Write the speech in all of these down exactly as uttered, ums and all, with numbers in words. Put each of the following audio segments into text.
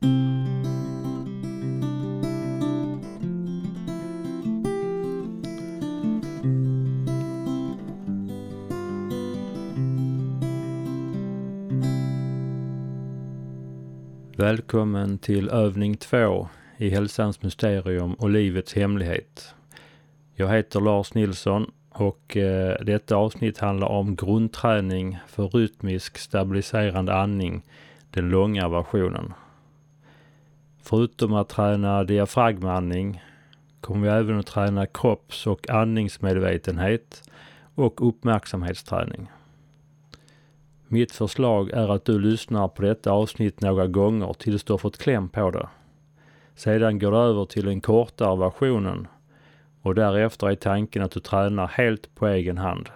Välkommen till övning två i Hälsans Mysterium och Livets Hemlighet. Jag heter Lars Nilsson och eh, detta avsnitt handlar om grundträning för rytmisk stabiliserande andning, den långa versionen. Förutom att träna diafragmandning kommer vi även att träna kropps- och andningsmedvetenhet och uppmärksamhetsträning. Mitt förslag är att du lyssnar på detta avsnitt några gånger tills du har fått kläm på det. Sedan går du över till den kortare versionen och därefter är tanken att du tränar helt på egen hand.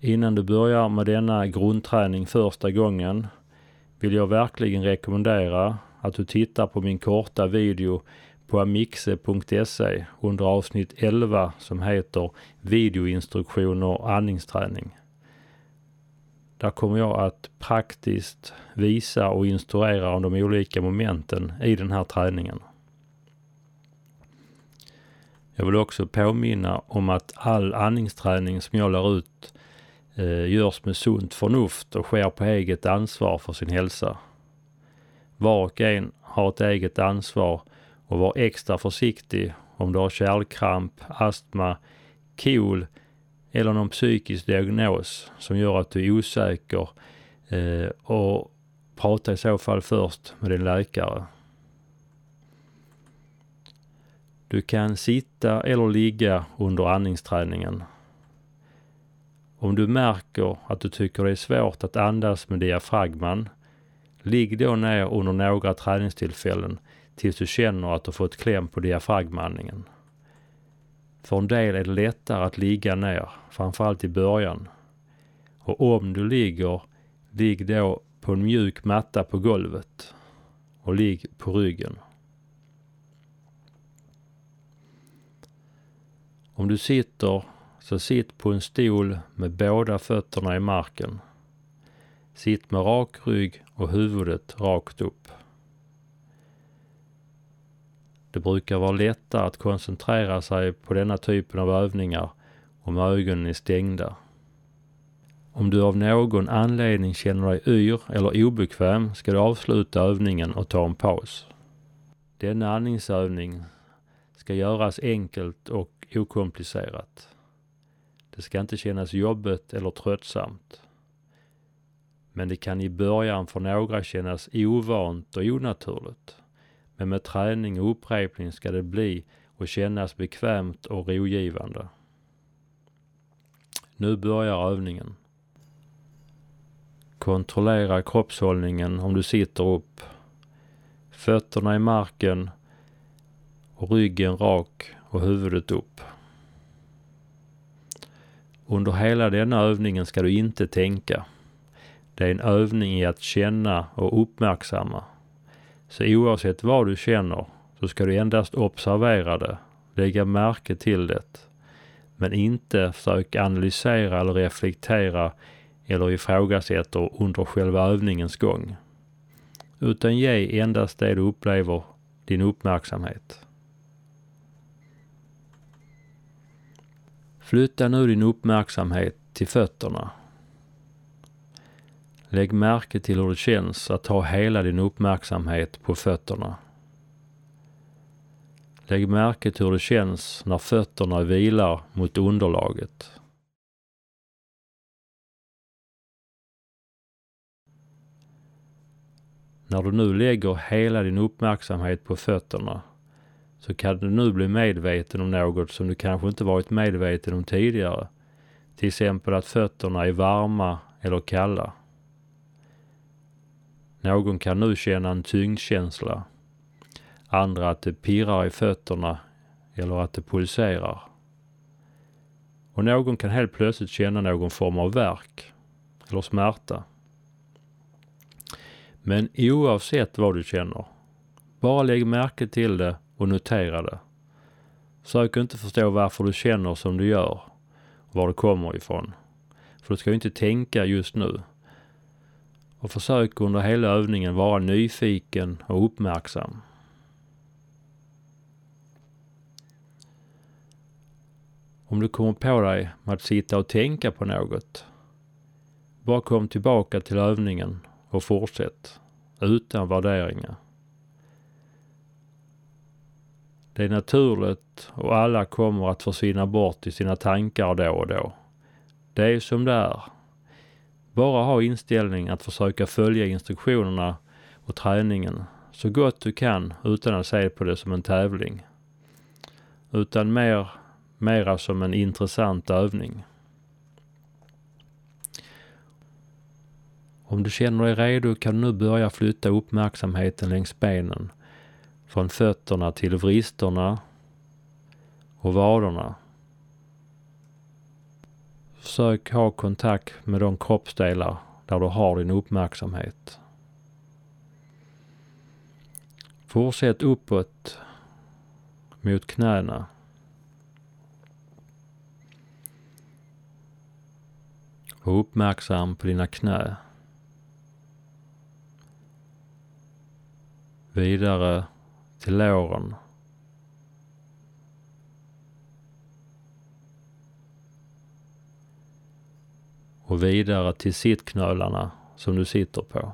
Innan du börjar med denna grundträning första gången vill jag verkligen rekommendera att du tittar på min korta video på amixe punkt se under avsnitt elva som heter Videoinstruktioner och andningsträning. Där kommer jag att praktiskt visa och instruera om de olika momenten i den här träningen. Jag vill också påminna om att all andningsträning som jag lär ut eh, görs med sunt förnuft och sker på eget ansvar för sin hälsa. Var och en har ett eget ansvar och var extra försiktig om du har kärlkramp, astma, KOL eller någon psykisk diagnos som gör att du är osäker eh, och prata i så fall först med din läkare. Du kan sitta eller ligga under andningsträningen. Om du märker att du tycker det är svårt att andas med diafragman, ligg då ner under några träningstillfällen tills du känner att du fått kläm på diafragmandningen. För en del är det lättare att ligga ner, framförallt i början. Och om du ligger, ligg då på en mjuk matta på golvet och ligg på ryggen. Om du sitter, så sitt på en stol med båda fötterna i marken. Sitt med rak rygg och huvudet rakt upp. Det brukar vara lättare att koncentrera sig på denna typen av övningar om ögonen är stängda. Om du av någon anledning känner dig yr eller obekväm ska du avsluta övningen och ta en paus. Denna andningsövning ska göras enkelt och okomplicerat. Det ska inte kännas jobbigt eller tröttsamt. Men det kan i början för några kännas ovant och onaturligt. Men med träning och upprepning ska det bli och kännas bekvämt och rogivande. Nu börjar övningen. Kontrollera kroppshållningen om du sitter upp. Fötterna i marken och ryggen rak och huvudet upp. Under hela denna övningen ska du inte tänka. Det är en övning i att känna och uppmärksamma. Så oavsett vad du känner så ska du endast observera det, lägga märke till det, men inte försöka analysera eller reflektera eller ifrågasätta under själva övningens gång. Utan ge endast det du upplever din uppmärksamhet. Flytta nu din uppmärksamhet till fötterna. Lägg märke till hur det känns att ha hela din uppmärksamhet på fötterna. Lägg märke till hur det känns när fötterna vilar mot underlaget. När du nu lägger hela din uppmärksamhet på fötterna så kan du nu bli medveten om något som du kanske inte varit medveten om tidigare. Till exempel att fötterna är varma eller kalla. Någon kan nu känna en tyngdkänsla, andra att det pirrar i fötterna eller att det pulserar. Och någon kan helt plötsligt känna någon form av värk eller smärta. Men oavsett vad du känner, bara lägg märke till det och notera det. Sök inte förstå varför du känner som du gör och var det kommer ifrån. För du ska ju inte tänka just nu. och försök under hela övningen vara nyfiken och uppmärksam. Om du kommer på dig med att sitta och tänka på något, bara kom tillbaka till övningen och fortsätt utan värderingar. Det är naturligt och alla kommer att försvinna bort i sina tankar då och då. Det är som det är. Bara ha inställning att försöka följa instruktionerna och träningen så gott du kan utan att se på det som en tävling. Utan mer, mera som en intressant övning. Om du känner dig redo kan du nu börja flytta uppmärksamheten längs benen. Från fötterna till vristerna och vaderna. Försök ha kontakt med de kroppsdelar där du har din uppmärksamhet. Fortsätt uppåt mot knäna. Var uppmärksam på dina knä. Vidare till låren. Och vidare till sittknölarna som du sitter på.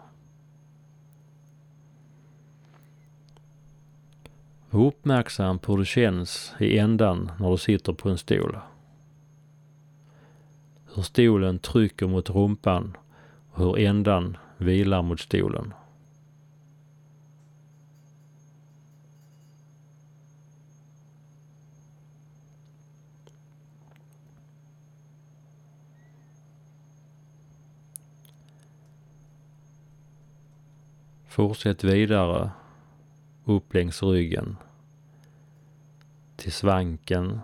Var uppmärksam på hur det känns i ändan när du sitter på en stol. Hur stolen trycker mot rumpan och hur ändan vilar mot stolen. Fortsätt vidare upp längs ryggen till svanken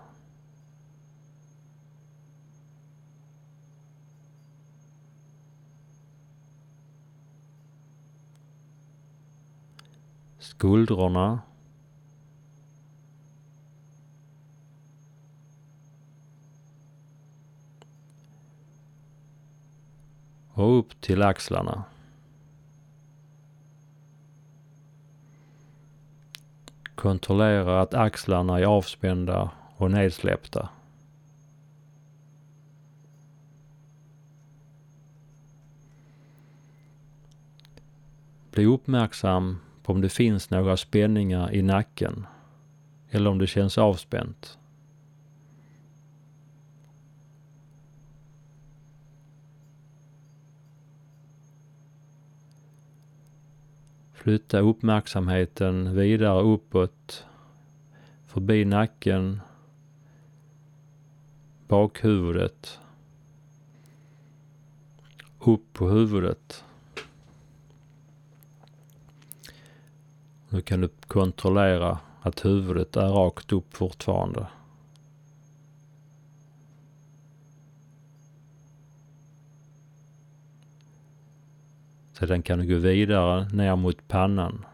skuldrorna och upp till axlarna. Kontrollera att axlarna är avspända och nedsläppta. Bli uppmärksam på om det finns några spänningar i nacken eller om det känns avspänt. Flytta uppmärksamheten vidare uppåt, förbi nacken, bakhuvudet, upp på huvudet. Nu kan du kontrollera att huvudet är rakt upp fortfarande. Sedan kan du gå vidare ner mot pannan.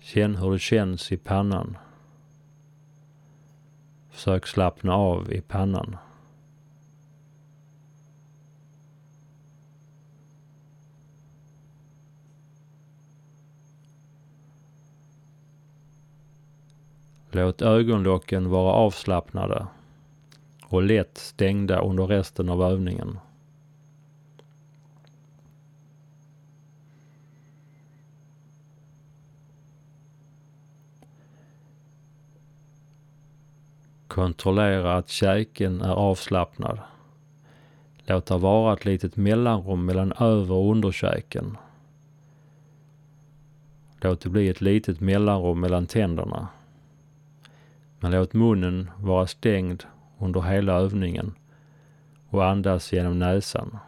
Känn hur det känns i pannan. Försök slappna av i pannan. Låt ögonlocken vara avslappnade och lätt stängda under resten av övningen. Kontrollera att käken är avslappnad. Låt det vara ett litet mellanrum mellan över- och underkäken. Låt det bli ett litet mellanrum mellan tänderna. Men låt munnen vara stängd under hela övningen och andas genom näsan.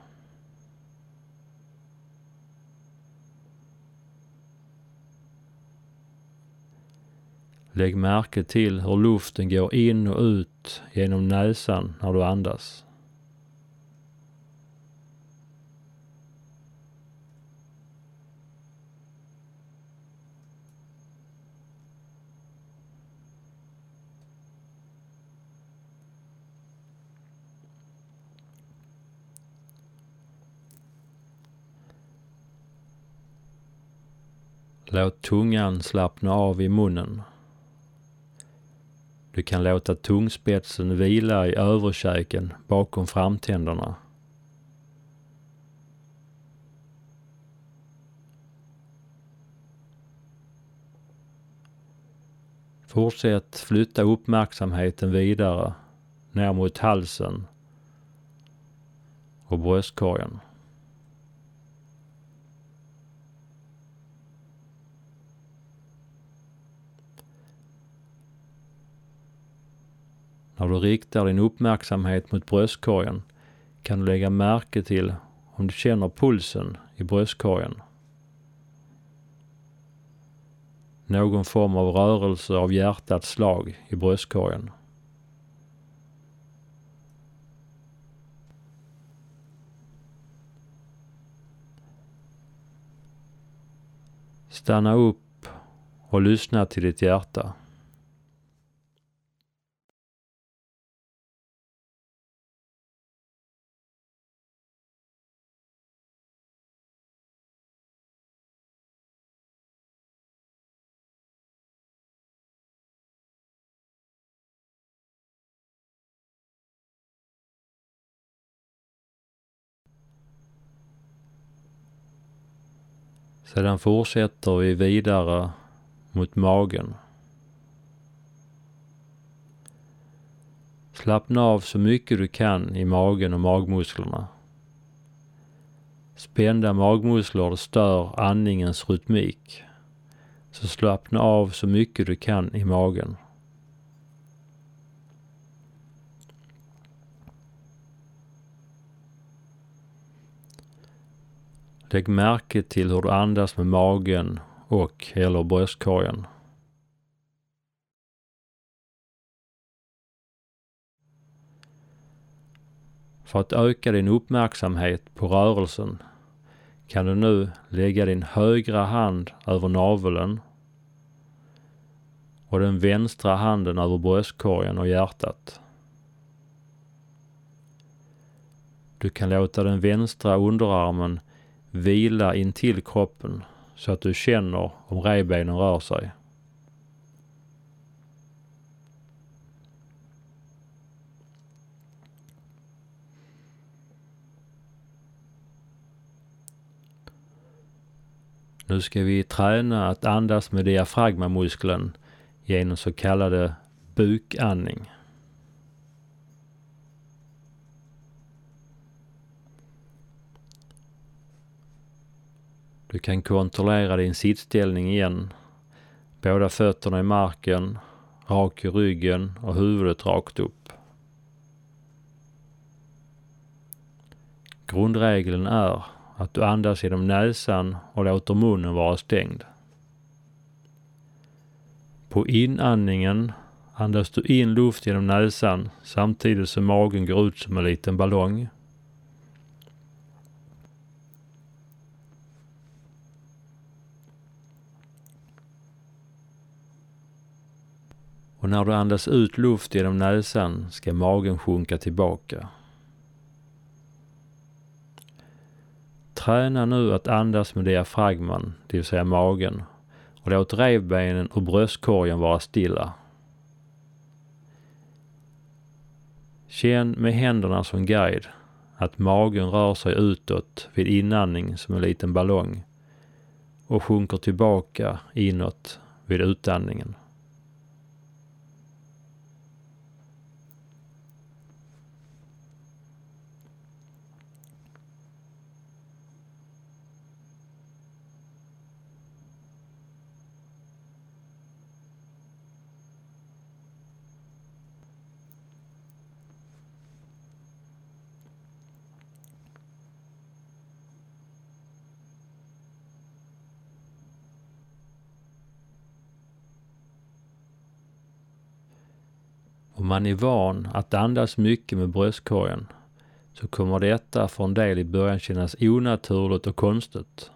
Lägg märke till hur luften går in och ut genom näsan när du andas. Låt tungan slappna av i munnen. Du kan låta tungspetsen vila i överkäken bakom framtänderna. Fortsätt flytta uppmärksamheten vidare ner mot halsen och bröstkorgen. När du riktar din uppmärksamhet mot bröstkorgen kan du lägga märke till om du känner pulsen i bröstkorgen. Någon form av rörelse av hjärtats slag i bröstkorgen. Stanna upp och lyssna till ditt hjärta. Sedan fortsätter vi vidare mot magen. Slappna av så mycket du kan i magen och magmusklerna. Spända magmuskler stör andningens rytmik, så slappna av så mycket du kan i magen. Lägg märke till hur du andas med magen och eller bröstkorgen. För att öka din uppmärksamhet på rörelsen kan du nu lägga din högra hand över naveln och den vänstra handen över bröstkorgen och hjärtat. Du kan låta den vänstra underarmen vila in till kroppen så att du känner om revbenen rör sig. Nu ska vi träna att andas med diafragmamuskeln genom så kallade bukandning. Du kan kontrollera din sittställning igen. Båda fötterna i marken, rak i ryggen och huvudet rakt upp. Grundregeln är att du andas genom näsan och låter munnen vara stängd. På inandningen andas du in luft genom näsan samtidigt som magen går ut som en liten ballong. Och när du andas ut luft genom näsan ska magen sjunka tillbaka. Träna nu att andas med diafragman, det vill säga magen, och låt revbenen och bröstkorgen vara stilla. Känn med händerna som guide att magen rör sig utåt vid inandning som en liten ballong och sjunker tillbaka inåt vid utandningen. Om man är van att andas mycket med bröstkorgen så kommer detta för en del i början kännas onaturligt och konstigt.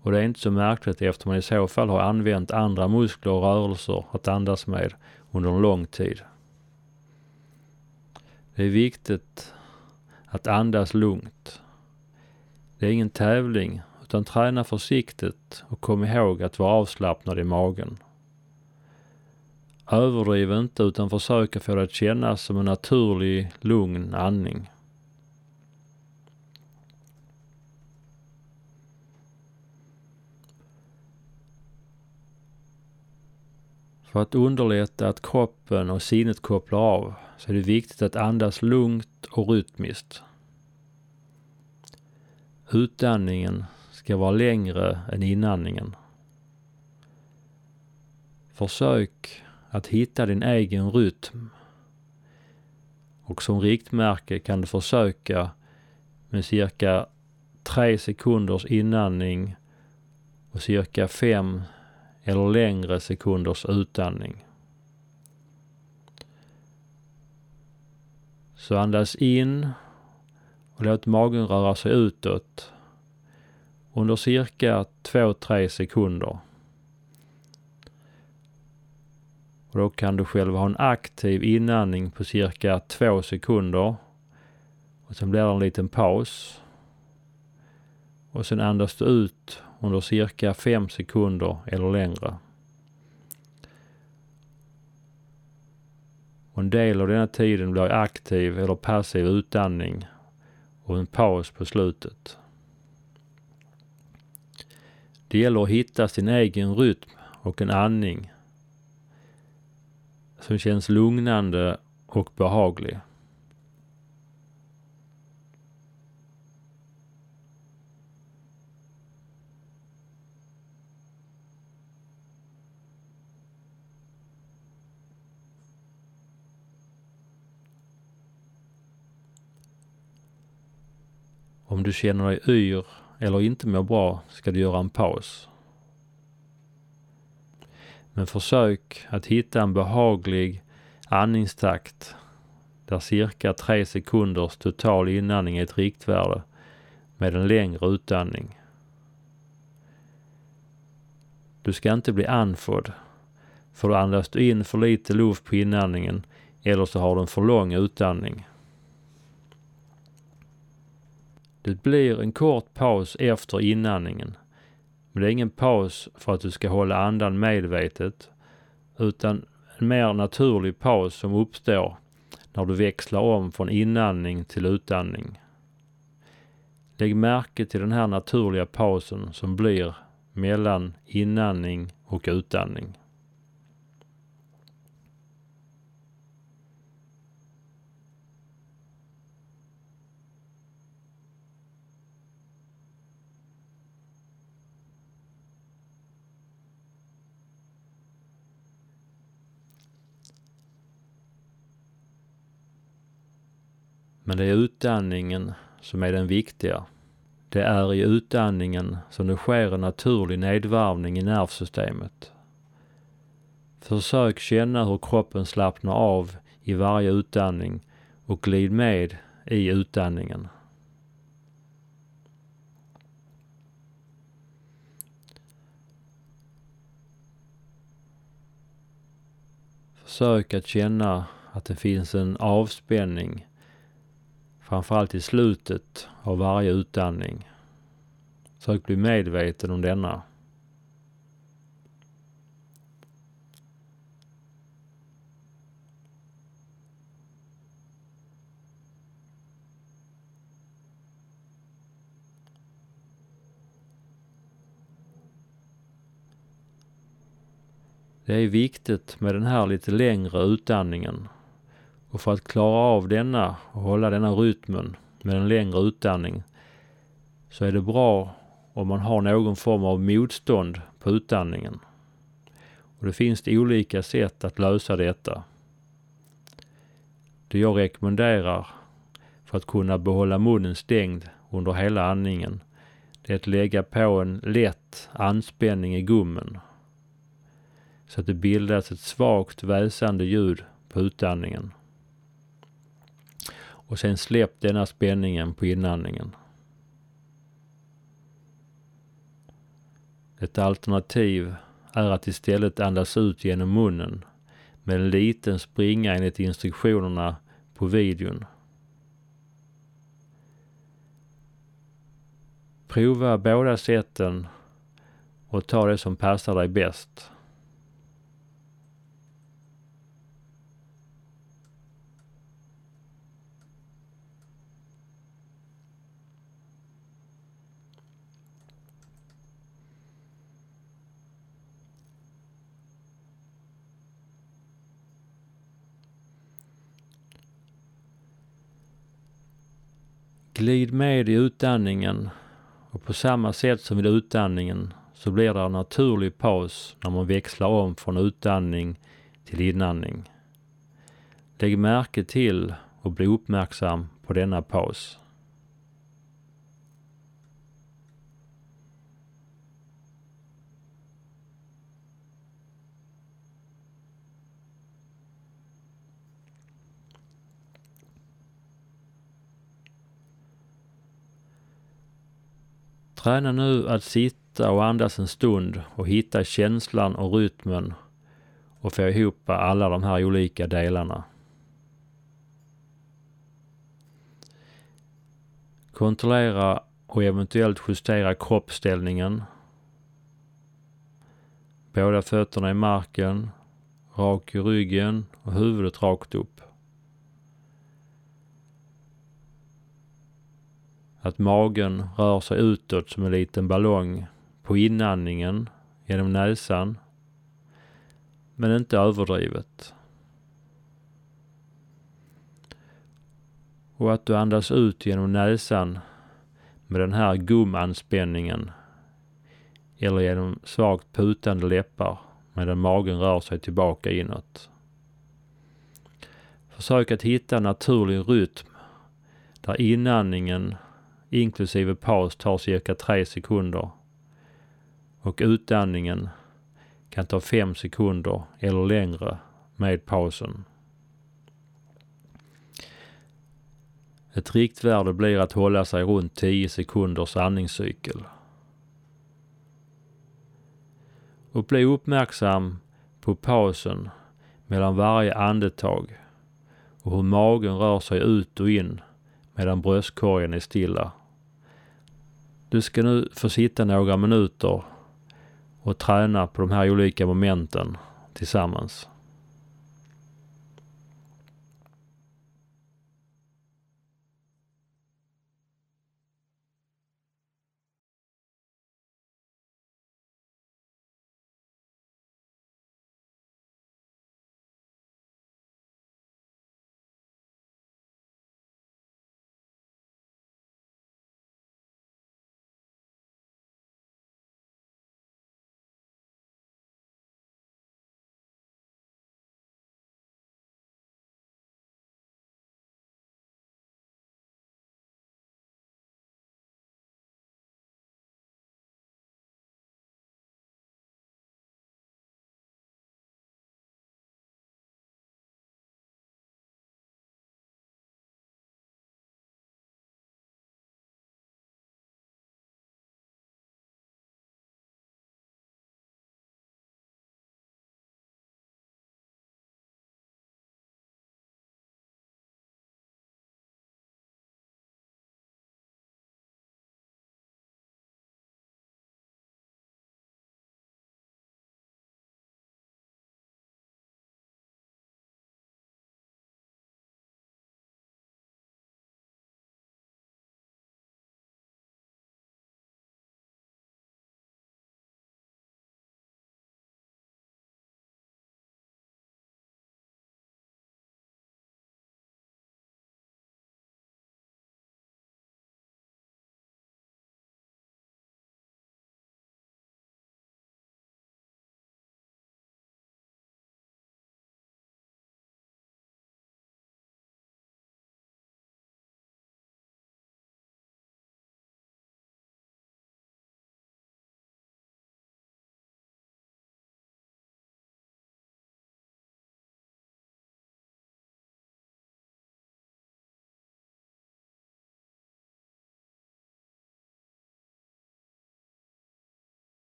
Och det är inte så märkligt eftersom man i så fall har använt andra muskler och rörelser att andas med under en lång tid. Det är viktigt att andas lugnt. Det är ingen tävling utan träna försiktigt och kom ihåg att vara avslappnad i magen. Överdriv inte utan försök att få det att kännas som en naturlig, lugn andning. För att underlätta att kroppen och sinnet kopplar av så är det viktigt att andas lugnt och rytmiskt. Utandningen ska vara längre än inandningen. Försök att hitta din egen rytm. Och som riktmärke kan du försöka med cirka tre sekunders inandning och cirka fem eller längre sekunders utandning. Så andas in och låt magen röra sig utåt under cirka två till tre sekunder. Och då kan du själv ha en aktiv inandning på cirka två sekunder. Och sen blir det en liten paus. Och sen andas du ut under cirka fem sekunder eller längre. Och en del av denna tiden blir aktiv eller passiv utandning och en paus på slutet. Det gäller att hitta sin egen rytm och en andning som känns lugnande och behaglig. Om du känner dig yr eller inte mår bra ska du göra en paus. Men försök att hitta en behaglig andningstakt där cirka tre sekunders total inandning är ett riktvärde med en längre utandning. Du ska inte bli andfådd, för då andas du in för lite luft på inandningen eller så har du en för lång utandning. Det blir en kort paus efter inandningen. Men det är ingen paus för att du ska hålla andan medvetet utan en mer naturlig paus som uppstår när du växlar om från inandning till utandning. Lägg märke till den här naturliga pausen som blir mellan inandning och utandning. Men det är utandningen som är den viktiga. Det är i utandningen som det sker en naturlig nedvarvning i nervsystemet. Försök känna hur kroppen slappnar av i varje utandning och glid med i utandningen. Försök att känna att det finns en avspänning framförallt i slutet av varje utandning. Sök bli medveten om denna. Det är viktigt med den här lite längre utandningen. Och för att klara av denna och hålla denna rytmen med en längre utandning så är det bra om man har någon form av motstånd på utandningen. Och det finns det olika sätt att lösa detta. Det jag rekommenderar för att kunna behålla munnen stängd under hela andningen det är att lägga på en lätt anspänning i gummen så att det bildas ett svagt väsande ljud på utandningen. Och sen släpp denna spänningen på inandningen. Ett alternativ är att istället andas ut genom munnen med en liten springa enligt instruktionerna på videon. Prova båda sätten och ta det som passar dig bäst. Glid med i utandningen och på samma sätt som vid utandningen så blir det en naturlig paus när man växlar om från utandning till inandning. Lägg märke till och bli uppmärksam på denna paus. Träna nu att sitta och andas en stund och hitta känslan och rytmen och få ihop alla de här olika delarna. Kontrollera och eventuellt justera kroppsställningen. Båda fötterna i marken, rak i ryggen och huvudet rakt upp. Att magen rör sig utåt som en liten ballong på inandningen genom näsan, men inte överdrivet. Och att du andas ut genom näsan med den här gumanspänningen eller genom svagt putande läppar medan magen rör sig tillbaka inåt. Försök att hitta en naturlig rytm där inandningen inklusive paus tar cirka tre sekunder och utandningen kan ta fem sekunder eller längre med pausen. Ett riktvärde blir att hålla sig runt tio sekunders andningscykel. Och bli uppmärksam på pausen mellan varje andetag och hur magen rör sig ut och in medan bröstkorgen är stilla. Du ska nu få sitta några minuter och träna på de här olika momenten tillsammans.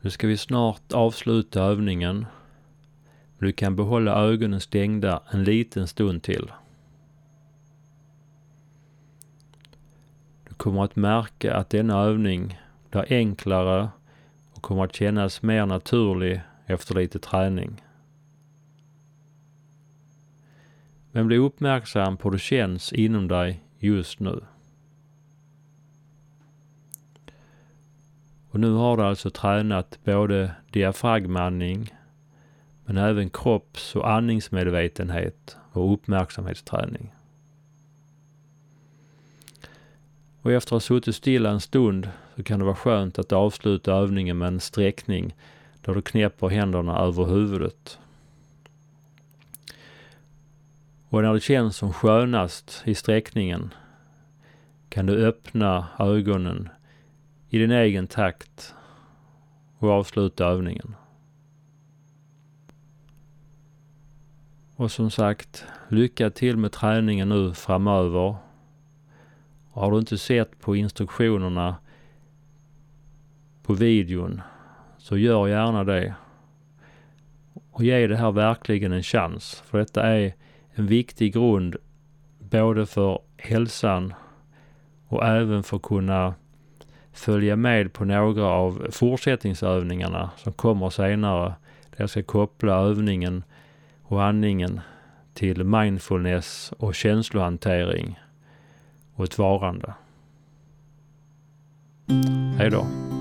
Nu ska vi snart avsluta övningen. Du kan behålla ögonen stängda en liten stund till. Du kommer att märka att denna övning blir enklare och kommer att kännas mer naturlig efter lite träning. Men bli uppmärksam på hur det känns inom dig just nu. Och nu har du alltså tränat både diafragmandning men även kropps- och andningsmedvetenhet och uppmärksamhetsträning. Och efter att ha suttit stilla en stund så kan det vara skönt att avsluta övningen med en sträckning där du knäpper händerna över huvudet. Och när det känns som skönast i sträckningen kan du öppna ögonen i din egen takt och avsluta övningen. Och som sagt, lycka till med träningen nu framöver. Har du inte sett på instruktionerna på videon så gör gärna det. Och ge det här verkligen en chans, för detta är en viktig grund både för hälsan och även för att kunna följa med på några av fortsättningsövningarna som kommer senare. Där jag ska koppla övningen och andningen till mindfulness och känslohantering och ett varande. Hej då!